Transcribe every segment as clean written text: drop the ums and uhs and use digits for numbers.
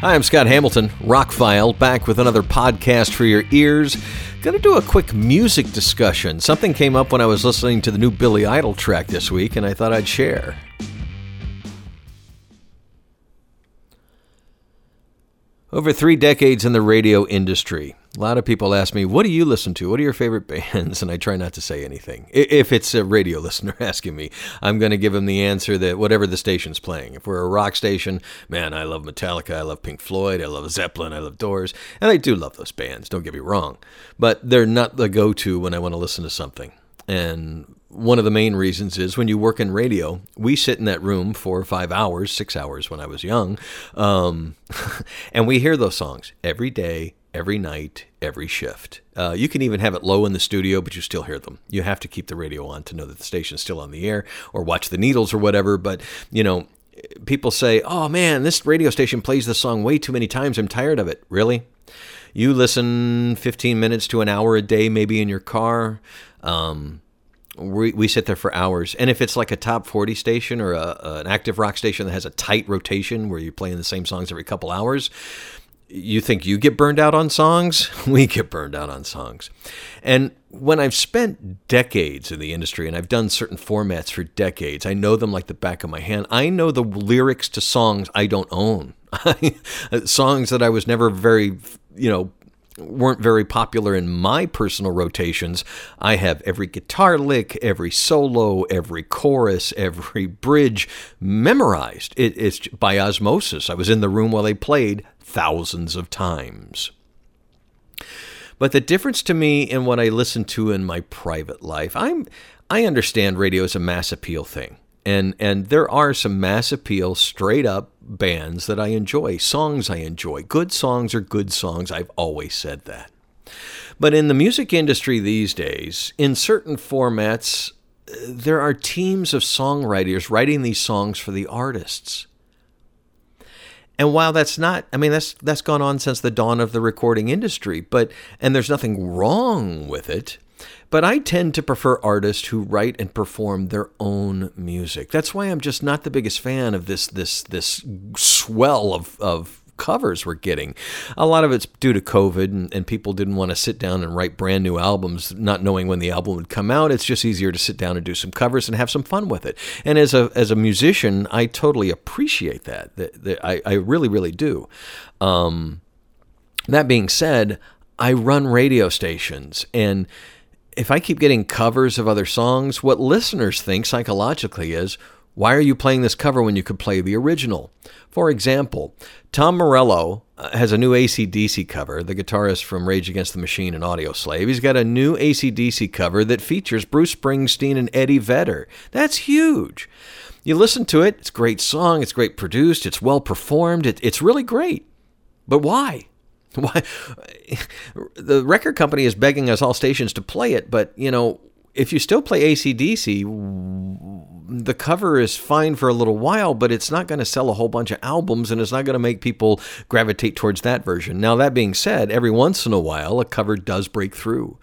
Hi, I'm Scott Hamilton, Rockfile, back with another podcast for your ears. Going to do a quick music discussion. Something came up when I was listening to the new Billy Idol track this week, and I thought I'd share. Over 3 decades in the radio industry, a lot of people ask me, what do you listen to? What are your favorite bands? And I try not to say anything. If it's a radio listener asking me, I'm going to give them the answer that whatever the station's playing. If we're a rock station, man, I love Metallica, I love Pink Floyd, I love Zeppelin, I love Doors. And I do love those bands, don't get me wrong. But they're not the go-to when I want to listen to something. And one of the main reasons is when you work in radio, we sit in that room 4 or 5 hours, 6 hours when I was young, and we hear those songs every day, every night, every shift. You can even have it low in the studio, but you still hear them. You have to keep the radio on to know that the station's still on the air or watch the Needles or whatever, but, you know, people say, oh, man, this radio station plays this song way too many times. I'm tired of it. Really? You listen 15 minutes to an hour a day, maybe in your car. We sit there for hours. And if it's like a top 40 station or an active rock station that has a tight rotation where you're playing the same songs every couple hours, you think you get burned out on songs? We get burned out on songs. And when I've spent decades in the industry and I've done certain formats for decades, I know them like the back of my hand. I know the lyrics to songs I don't own. Songs that I was never very, weren't very popular in my personal rotations. I have every guitar lick, every solo, every chorus, every bridge memorized. It's by osmosis. I was in the room while they played thousands of times. But the difference to me in what I listen to in my private life, I understand radio is a mass appeal thing. And there are some mass appeal, straight-up bands that I enjoy, songs I enjoy. Good songs are good songs. I've always said that. But in the music industry these days, in certain formats, there are teams of songwriters writing these songs for the artists. And while that's not, that's gone on since the dawn of the recording industry, and there's nothing wrong with it. But I tend to prefer artists who write and perform their own music. That's why I'm just not the biggest fan of this swell of covers we're getting. A lot of it's due to COVID and people didn't want to sit down and write brand new albums, not knowing when the album would come out. It's just easier to sit down and do some covers and have some fun with it. And as a musician, I totally appreciate that. I really, really do. That being said, I run radio stations and if I keep getting covers of other songs, what listeners think psychologically is, why are you playing this cover when you could play the original? For example, Tom Morello has a new AC/DC cover, the guitarist from Rage Against the Machine and Audioslave. He's got a new AC/DC cover that features Bruce Springsteen and Eddie Vedder. That's huge. You listen to it, it's a great song, it's great produced, it's well performed, it's really great. But why? Why? The record company is begging us all stations to play it, but, if you still play AC/DC, the cover is fine for a little while, but it's not going to sell a whole bunch of albums, and it's not going to make people gravitate towards that version. Now, that being said, every once in a while, a cover does break through.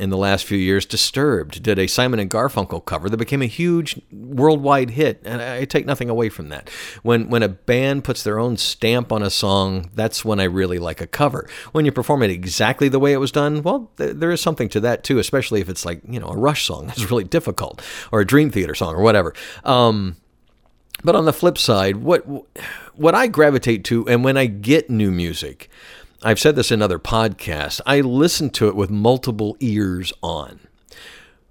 In the last few years, Disturbed did a Simon and Garfunkel cover that became a huge worldwide hit, and I take nothing away from that. When a band puts their own stamp on a song, that's when I really like a cover. When you perform it exactly the way it was done, well, there is something to that, too, especially if it's like, a Rush song that's really difficult, or a Dream Theater song, or whatever. But on the flip side, what I gravitate to, and when I get new music, I've said this in other podcasts, I listen to it with multiple ears on.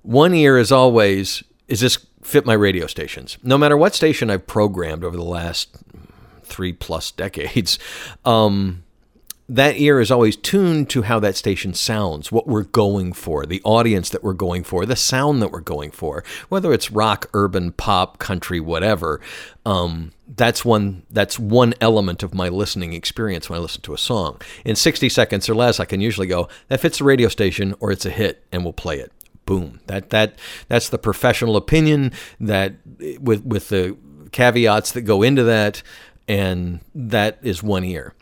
One ear is always, is this fit my radio stations? No matter what station I've programmed over the last 3+ decades, that ear is always tuned to how that station sounds, what we're going for, the audience that we're going for, the sound that we're going for, whether it's rock, urban, pop, country, whatever. That's one element of my listening experience when I listen to a song. In 60 seconds or less, I can usually go, that fits the radio station or it's a hit, and we'll play it. Boom. That's the professional opinion that with the caveats that go into that, and that is one ear.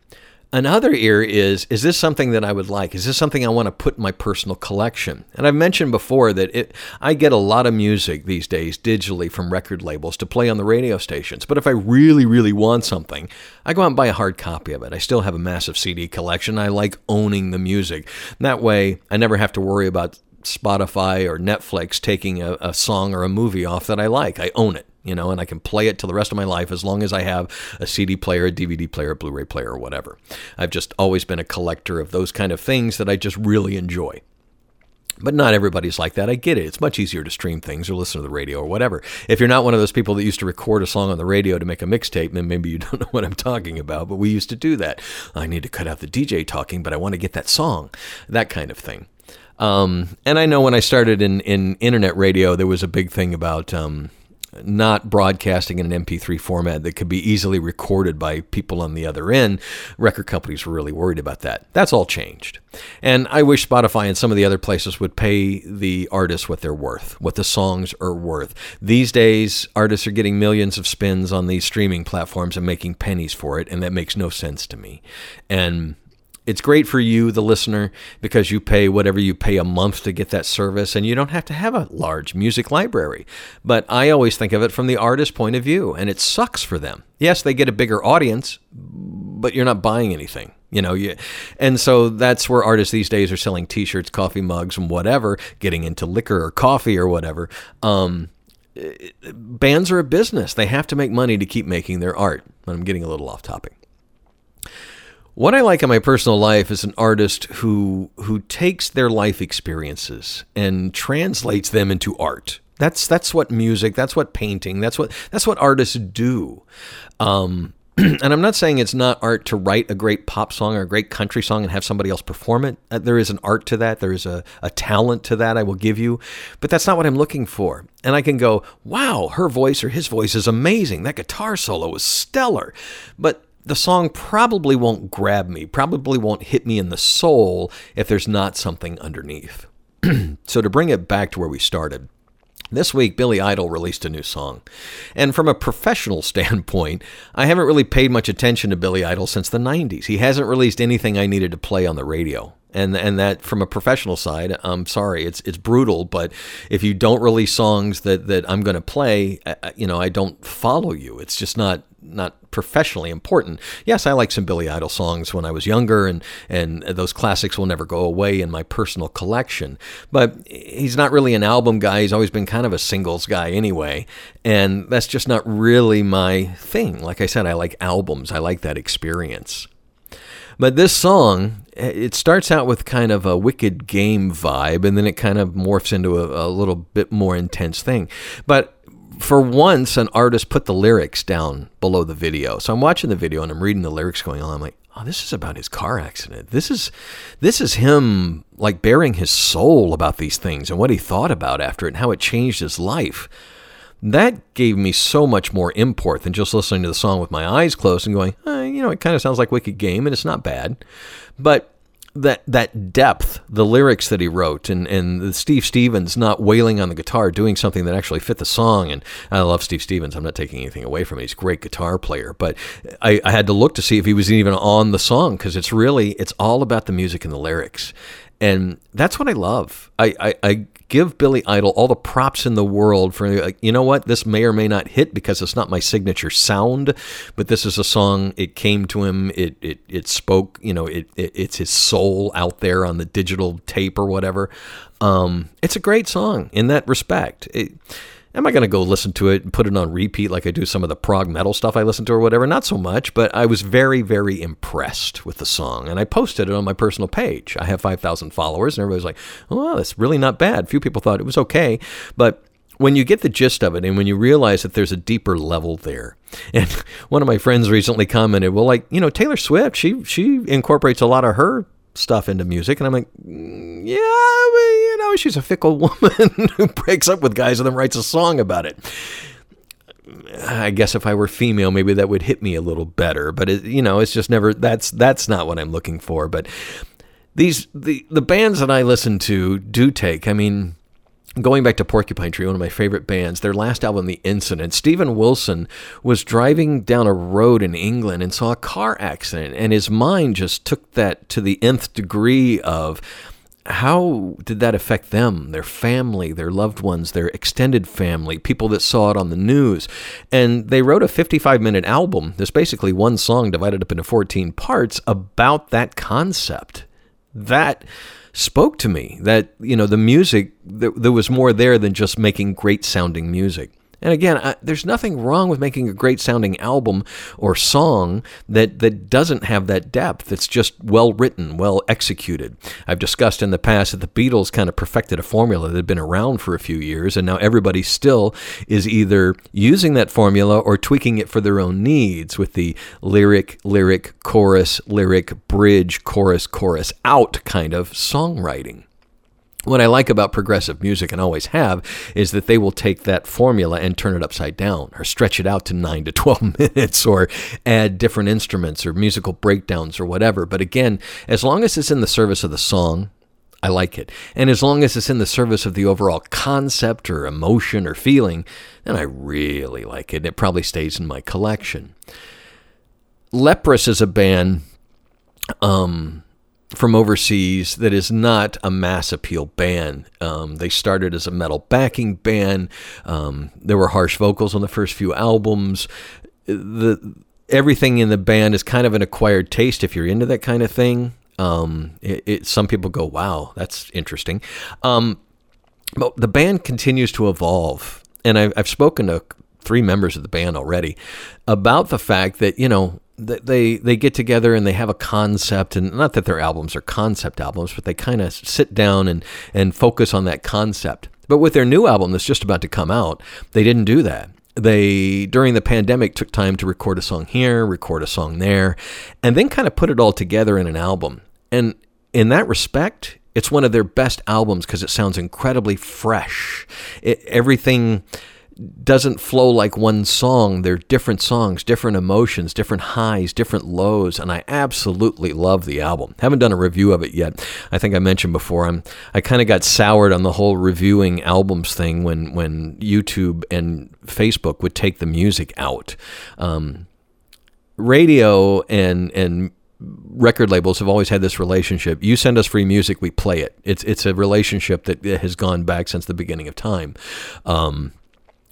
Another ear is this something that I would like? Is this something I want to put in my personal collection? And I've mentioned before that I get a lot of music these days digitally from record labels to play on the radio stations. But if I really, really want something, I go out and buy a hard copy of it. I still have a massive CD collection. I like owning the music. That way, I never have to worry about Spotify or Netflix taking a song or a movie off that I like. I own it. You know, and I can play it till the rest of my life as long as I have a CD player, a DVD player, a Blu-ray player, or whatever. I've just always been a collector of those kind of things that I just really enjoy. But not everybody's like that. I get it. It's much easier to stream things or listen to the radio or whatever. If you're not one of those people that used to record a song on the radio to make a mixtape, then maybe you don't know what I'm talking about, but we used to do that. I need to cut out the DJ talking, but I want to get that song, that kind of thing. And I know when I started in internet radio, there was a big thing about not broadcasting in an MP3 format that could be easily recorded by people on the other end. Record companies were really worried about that. That's all changed. And I wish Spotify and some of the other places would pay the artists what they're worth, what the songs are worth. These days, artists are getting millions of spins on these streaming platforms and making pennies for it, and that makes no sense to me. And it's great for you, the listener, because you pay whatever you pay a month to get that service, and you don't have to have a large music library. But I always think of it from the artist's point of view, and it sucks for them. Yes, they get a bigger audience, but you're not buying anything. You know, and so that's where artists these days are selling T-shirts, coffee mugs, and whatever, getting into liquor or coffee or whatever. Bands are a business. They have to make money to keep making their art. I'm getting a little off topic. What I like in my personal life is an artist who takes their life experiences and translates them into art. That's what music, that's what painting, that's what artists do. And I'm not saying it's not art to write a great pop song or a great country song and have somebody else perform it. There is an art to that. There is a talent to that I will give you. But that's not what I'm looking for. And I can go, wow, her voice or his voice is amazing. That guitar solo was stellar. But the song probably won't grab me, probably won't hit me in the soul if there's not something underneath. So to bring it back to where we started, this week Billy Idol released a new song. And from a professional standpoint, I haven't really paid much attention to Billy Idol since the 90s. He hasn't released anything I needed to play on the radio. And that, from a professional side, I'm sorry, it's brutal, but if you don't release songs that I'm going to play, you know, I don't follow you. It's just not professionally important. Yes, I like some Billy Idol songs when I was younger, and those classics will never go away in my personal collection. But he's not really an album guy. He's always been kind of a singles guy anyway, and that's just not really my thing. Like I said, I like albums. I like that experience. But this song, it starts out with kind of a Wicked Game vibe, and then it kind of morphs into a little bit more intense thing. But for once, an artist put the lyrics down below the video. So I'm watching the video, and I'm reading the lyrics going on. I'm like, oh, this is about his car accident. This is him, like, bearing his soul about these things and what he thought about after it and how it changed his life. That gave me so much more import than just listening to the song with my eyes closed and going, you know, it kind of sounds like Wicked Game, and it's not bad. But that depth, the lyrics that he wrote, and Steve Stevens not wailing on the guitar, doing something that actually fit the song. And I love Steve Stevens. I'm not taking anything away from him. He's a great guitar player. But I had to look to see if he was even on the song, because it's all about the music and the lyrics. And that's what I love. I give Billy Idol all the props in the world for, like, you know what, this may or may not hit because it's not my signature sound, but this is a song, it came to him, it spoke, you know, it's his soul out there on the digital tape or whatever. It's a great song in that respect. Am I going to go listen to it and put it on repeat like I do some of the prog metal stuff I listen to or whatever? Not so much, but I was very, very impressed with the song. And I posted it on my personal page. I have 5,000 followers, and everybody's like, oh, that's really not bad. Few people thought it was okay. But when you get the gist of it and when you realize that there's a deeper level there, and one of my friends recently commented, well, like, you know, Taylor Swift, she incorporates a lot of her stuff into music, and I'm like, yeah, but, you know, she's a fickle woman who breaks up with guys and then writes a song about it. I guess if I were female, maybe that would hit me a little better, but it, you know, it's just never, that's not what I'm looking for. But the bands that I listen to do take, I mean, Going back to Porcupine Tree, one of my favorite bands, their last album, The Incident, Steven Wilson was driving down a road in England and saw a car accident, and his mind just took that to the nth degree of how did that affect them, their family, their loved ones, their extended family, people that saw it on the news. And they wrote a 55-minute album that's basically one song divided up into 14 parts about that concept. That spoke to me, that, you know, the music, there was more there than just making great-sounding music. And again, there's nothing wrong with making a great-sounding album or song that doesn't have that depth. It's just well-written, well-executed. I've discussed in the past that the Beatles kind of perfected a formula that had been around for a few years, and now everybody still is either using that formula or tweaking it for their own needs with the lyric, lyric, chorus, lyric, bridge, chorus, chorus, out kind of songwriting. What I like about progressive music, and always have, is that they will take that formula and turn it upside down, or stretch it out to 9 to 12 minutes, or add different instruments or musical breakdowns or whatever. But again, as long as it's in the service of the song, I like it. And as long as it's in the service of the overall concept or emotion or feeling, then I really like it. And it probably stays in my collection. Leprous is a band from overseas that is not a mass appeal band. They started as a metal backing band. There were harsh vocals on the first few albums. Everything in the band is kind of an acquired taste if you're into that kind of thing. Some people go, wow, that's interesting. But the band continues to evolve. And I've spoken to three members of the band already about the fact that, you know, they get together and they have a concept, and not that their albums are concept albums, but they kind of sit down and focus on that concept. But with their new album that's just about to come out, they didn't do that. They, during the pandemic, took time to record a song here, record a song there, and then kind of put it all together in an album. And in that respect, it's one of their best albums because it sounds incredibly fresh. Everything doesn't flow like one song. They're different songs, different emotions, different highs, different lows, and I absolutely love the album. Haven't done a review of it yet. I think I mentioned before, I kind of got soured on the whole reviewing albums thing when YouTube and Facebook would take the music out. Radio and record labels have always had this relationship. You send us free music, we play it. It's a relationship that has gone back since the beginning of time.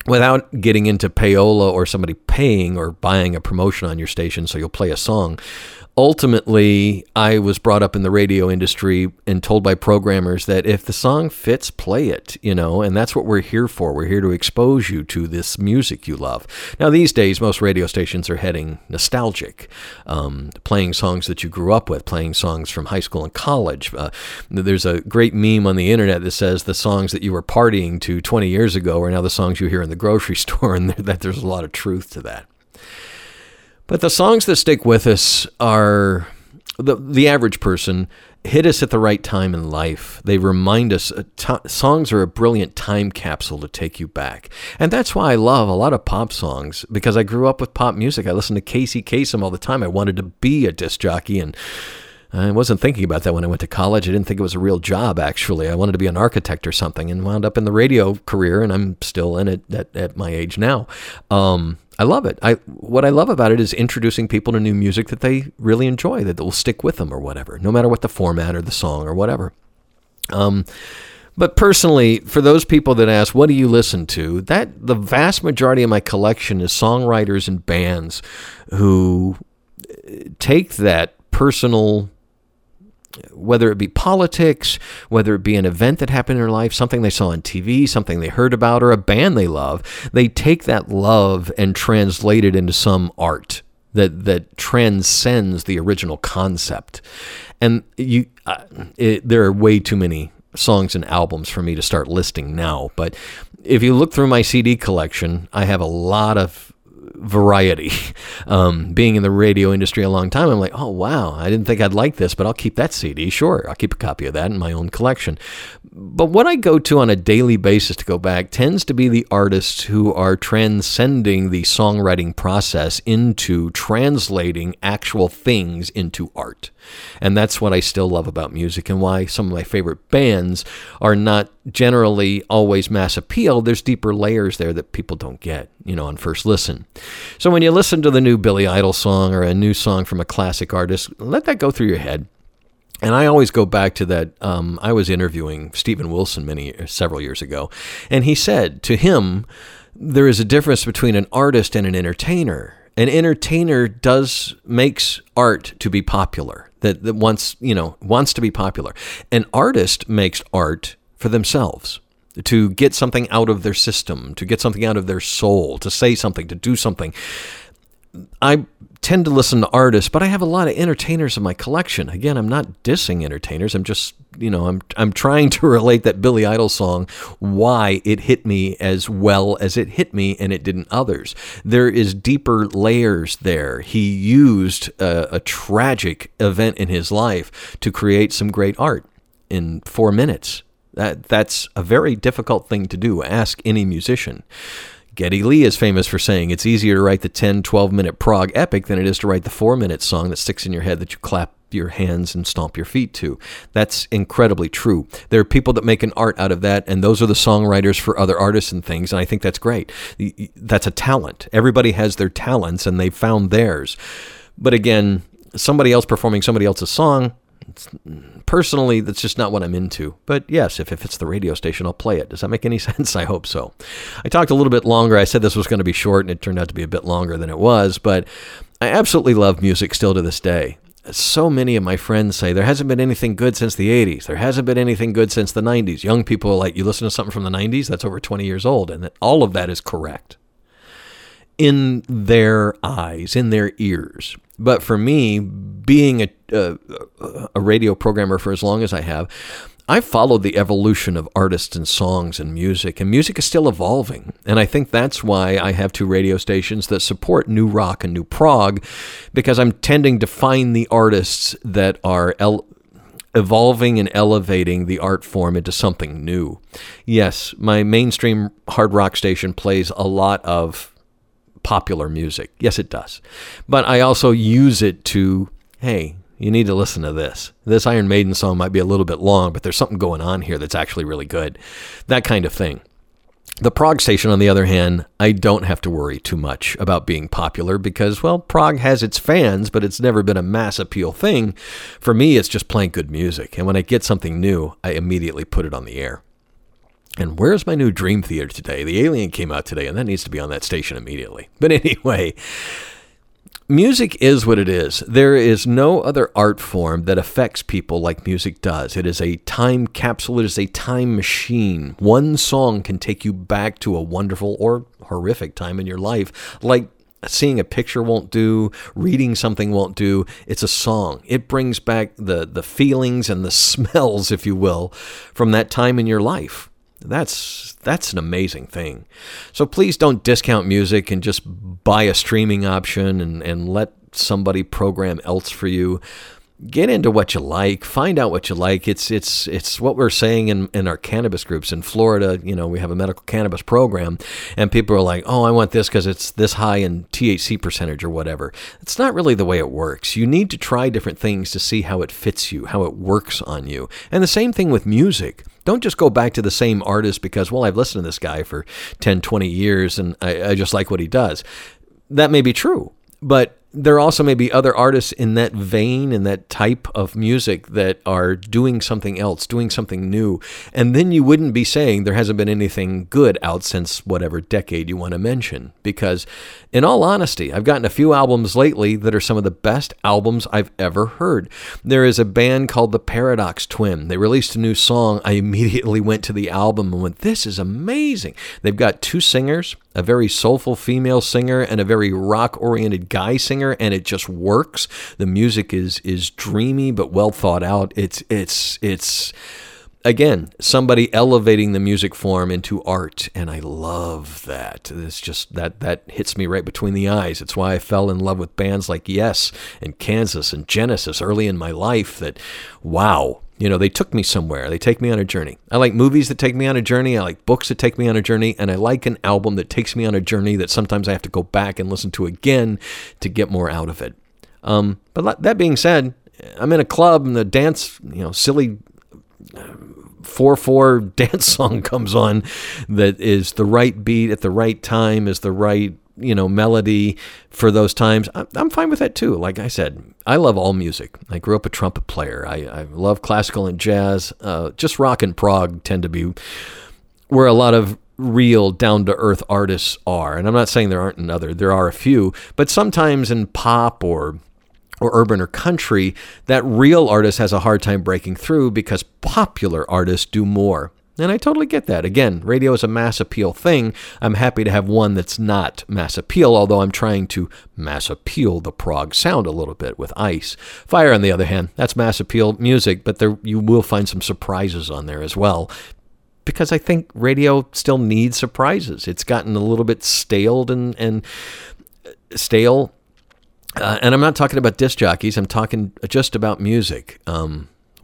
Without getting into payola or somebody paying or buying a promotion on your station so you'll play a song. Ultimately, I was brought up in the radio industry and told by programmers that if the song fits, play it, you know, and that's what we're here for. We're here to expose you to this music you love. Now, these days, most radio stations are heading nostalgic, playing songs that you grew up with, playing songs from high school and college. There's a great meme on the internet that says the songs that you were partying to 20 years ago are now the songs you hear in the grocery store, and that there's a lot of truth to that. But the songs that stick with us are, the average person, hit us at the right time in life. They remind us, songs are a brilliant time capsule to take you back. And that's why I love a lot of pop songs, because I grew up with pop music. I listened to Casey Kasem all the time. I wanted to be a disc jockey, and I wasn't thinking about that when I went to college. I didn't think it was a real job, actually. I wanted to be an architect or something, and wound up in the radio career, and I'm still in it at my age now. I love it. What I love about it is introducing people to new music that they really enjoy, that will stick with them or whatever, no matter what the format or the song or whatever. But personally, for those people that ask, what do you listen to? That the vast majority of my collection is songwriters and bands who take that personal, whether it be politics, whether it be an event that happened in their life, something they saw on TV, something they heard about, or a band they love, they take that love and translate it into some art that transcends the original concept. And there are way too many songs and albums for me to start listing now. But if you look through my CD collection, I have a lot of variety. Being in the radio industry a long time, I'm like, oh, wow, I didn't think I'd like this, but I'll keep that CD. Sure, I'll keep a copy of that in my own collection. But what I go to on a daily basis to go back tends to be the artists who are transcending the songwriting process into translating actual things into art. And that's what I still love about music and why some of my favorite bands are not generally always mass appeal. There's deeper layers there that people don't get, you know, on first listen. So when you listen to the new Billy Idol song or a new song from a classic artist, let that go through your head. And I always go back to that. I was interviewing Steven Wilson several years ago, and he said to him, there is a difference between an artist and an entertainer. An entertainer makes art to be popular, that wants to be popular. An artist makes art for themselves, to get something out of their system, to get something out of their soul, to say something, to do something. I tend to listen to artists, but I have a lot of entertainers in my collection. Again, I'm not dissing entertainers. I'm just, I'm trying to relate that Billy Idol song, why it hit me as well as it hit me and it didn't others. There is deeper layers there. He used a tragic event in his life to create some great art in 4 minutes. That's a very difficult thing to do. Ask any musician. Geddy Lee is famous for saying it's easier to write the 10, 12-minute prog epic than it is to write the 4-minute song that sticks in your head that you clap your hands and stomp your feet to. That's incredibly true. There are people that make an art out of that, and those are the songwriters for other artists and things, and I think that's great. That's a talent. Everybody has their talents, and they've found theirs. But again, somebody else performing somebody else's song, personally, that's just not what I'm into. But yes, if it's the radio station, I'll play it. Does that make any sense? I hope so. I talked a little bit longer. I said this was going to be short, and it turned out to be a bit longer than it was. But I absolutely love music still to this day. So many of my friends say, there hasn't been anything good since the 80s. There hasn't been anything good since the 90s. Young people are like, you listen to something from the 90s? That's over 20 years old. And all of that is correct in their eyes, in their ears. But for me, being a radio programmer for as long as I have, I've followed the evolution of artists and songs and music is still evolving. And I think that's why I have two radio stations that support new rock and new prog, because I'm tending to find the artists that are evolving and elevating the art form into something new. Yes, my mainstream hard rock station plays a lot of popular music. Yes, it does. But I also use it to, hey, you need to listen to this. This Iron Maiden song might be a little bit long, but there's something going on here that's actually really good. That kind of thing. The prog station, on the other hand, I don't have to worry too much about being popular because, well, prog has its fans, but it's never been a mass appeal thing. For me, it's just playing good music. And when I get something new, I immediately put it on the air. And where's my new Dream Theater today? The Alien came out today, and that needs to be on that station immediately. But anyway, music is what it is. There is no other art form that affects people like music does. It is a time capsule. It is a time machine. One song can take you back to a wonderful or horrific time in your life, like seeing a picture won't do, reading something won't do. It's a song. It brings back the feelings and the smells, if you will, from that time in your life. That's an amazing thing. So please don't discount music and just buy a streaming option and let somebody program else for you. Get into what you like. Find out what you like. It's what we're saying in our cannabis groups in Florida. We have a medical cannabis program, and people are like, oh, I want this because it's this high in THC percentage or whatever. It's not really the way it works. You need to try different things to see how it fits you, how it works on you. And the same thing with music. Don't just go back to the same artist because, well, I've listened to this guy for 10, 20 years, and I just like what he does. That may be true, but there also may be other artists in that vein, in that type of music that are doing something else, doing something new. And then you wouldn't be saying there hasn't been anything good out since whatever decade you want to mention. Because in all honesty, I've gotten a few albums lately that are some of the best albums I've ever heard. There is a band called the Paradox Twin. They released a new song. I immediately went to the album and went, this is amazing. They've got two singers, a very soulful female singer and a very rock-oriented guy singer. And it just works. The music is dreamy but well thought out. It's Again, somebody elevating the music form into art, and I love that. It's just that hits me right between the eyes. It's why I fell in love with bands like Yes and Kansas and Genesis early in my life. That, wow, you know, they took me somewhere. They take me on a journey. I like movies that take me on a journey. I like books that take me on a journey, and I like an album that takes me on a journey that sometimes I have to go back and listen to again to get more out of it. But that being said, I'm in a club and the dance, silly 4/4 dance song comes on that is the right beat at the right time, is the right, melody for those times. I'm fine with that too. Like I said, I love all music. I grew up a trumpet player. I love classical and jazz. Just rock and prog tend to be where a lot of real down-to-earth artists are. And I'm not saying there aren't another. There are a few. But sometimes in pop or urban or country, that real artist has a hard time breaking through because popular artists do more. And I totally get that. Again, radio is a mass appeal thing. I'm happy to have one that's not mass appeal, although I'm trying to mass appeal the prog sound a little bit with Ice. Fire, on the other hand, that's mass appeal music, but there you will find some surprises on there as well, because I think radio still needs surprises. It's gotten a little bit stale. And I'm not talking about disc jockeys. I'm talking just about music.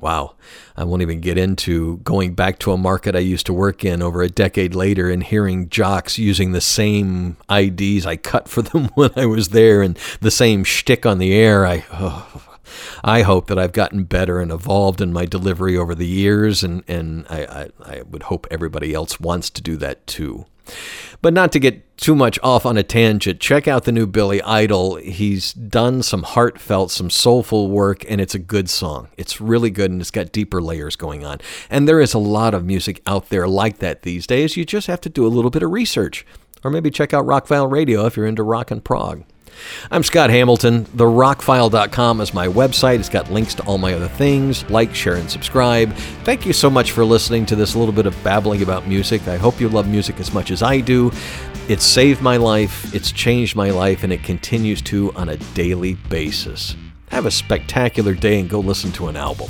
Wow. I won't even get into going back to a market I used to work in over a decade later and hearing jocks using the same IDs I cut for them when I was there and the same shtick on the air. I hope that I've gotten better and evolved in my delivery over the years, and I would hope everybody else wants to do that too. But not to get too much off on a tangent, check out the new Billy Idol. He's done some heartfelt, some soulful work, and it's a good song. It's really good, and it's got deeper layers going on. And there is a lot of music out there like that these days. You just have to do a little bit of research, or maybe check out Rockfile Radio if you're into rock and prog. I'm Scott Hamilton. TheRockFile.com is my website. It's got links to all my other things. Like, share, and subscribe. Thank you so much for listening to this little bit of babbling about music. I hope you love music as much as I do. It saved my life, it's changed my life, and it continues to on a daily basis. Have a spectacular day and go listen to an album.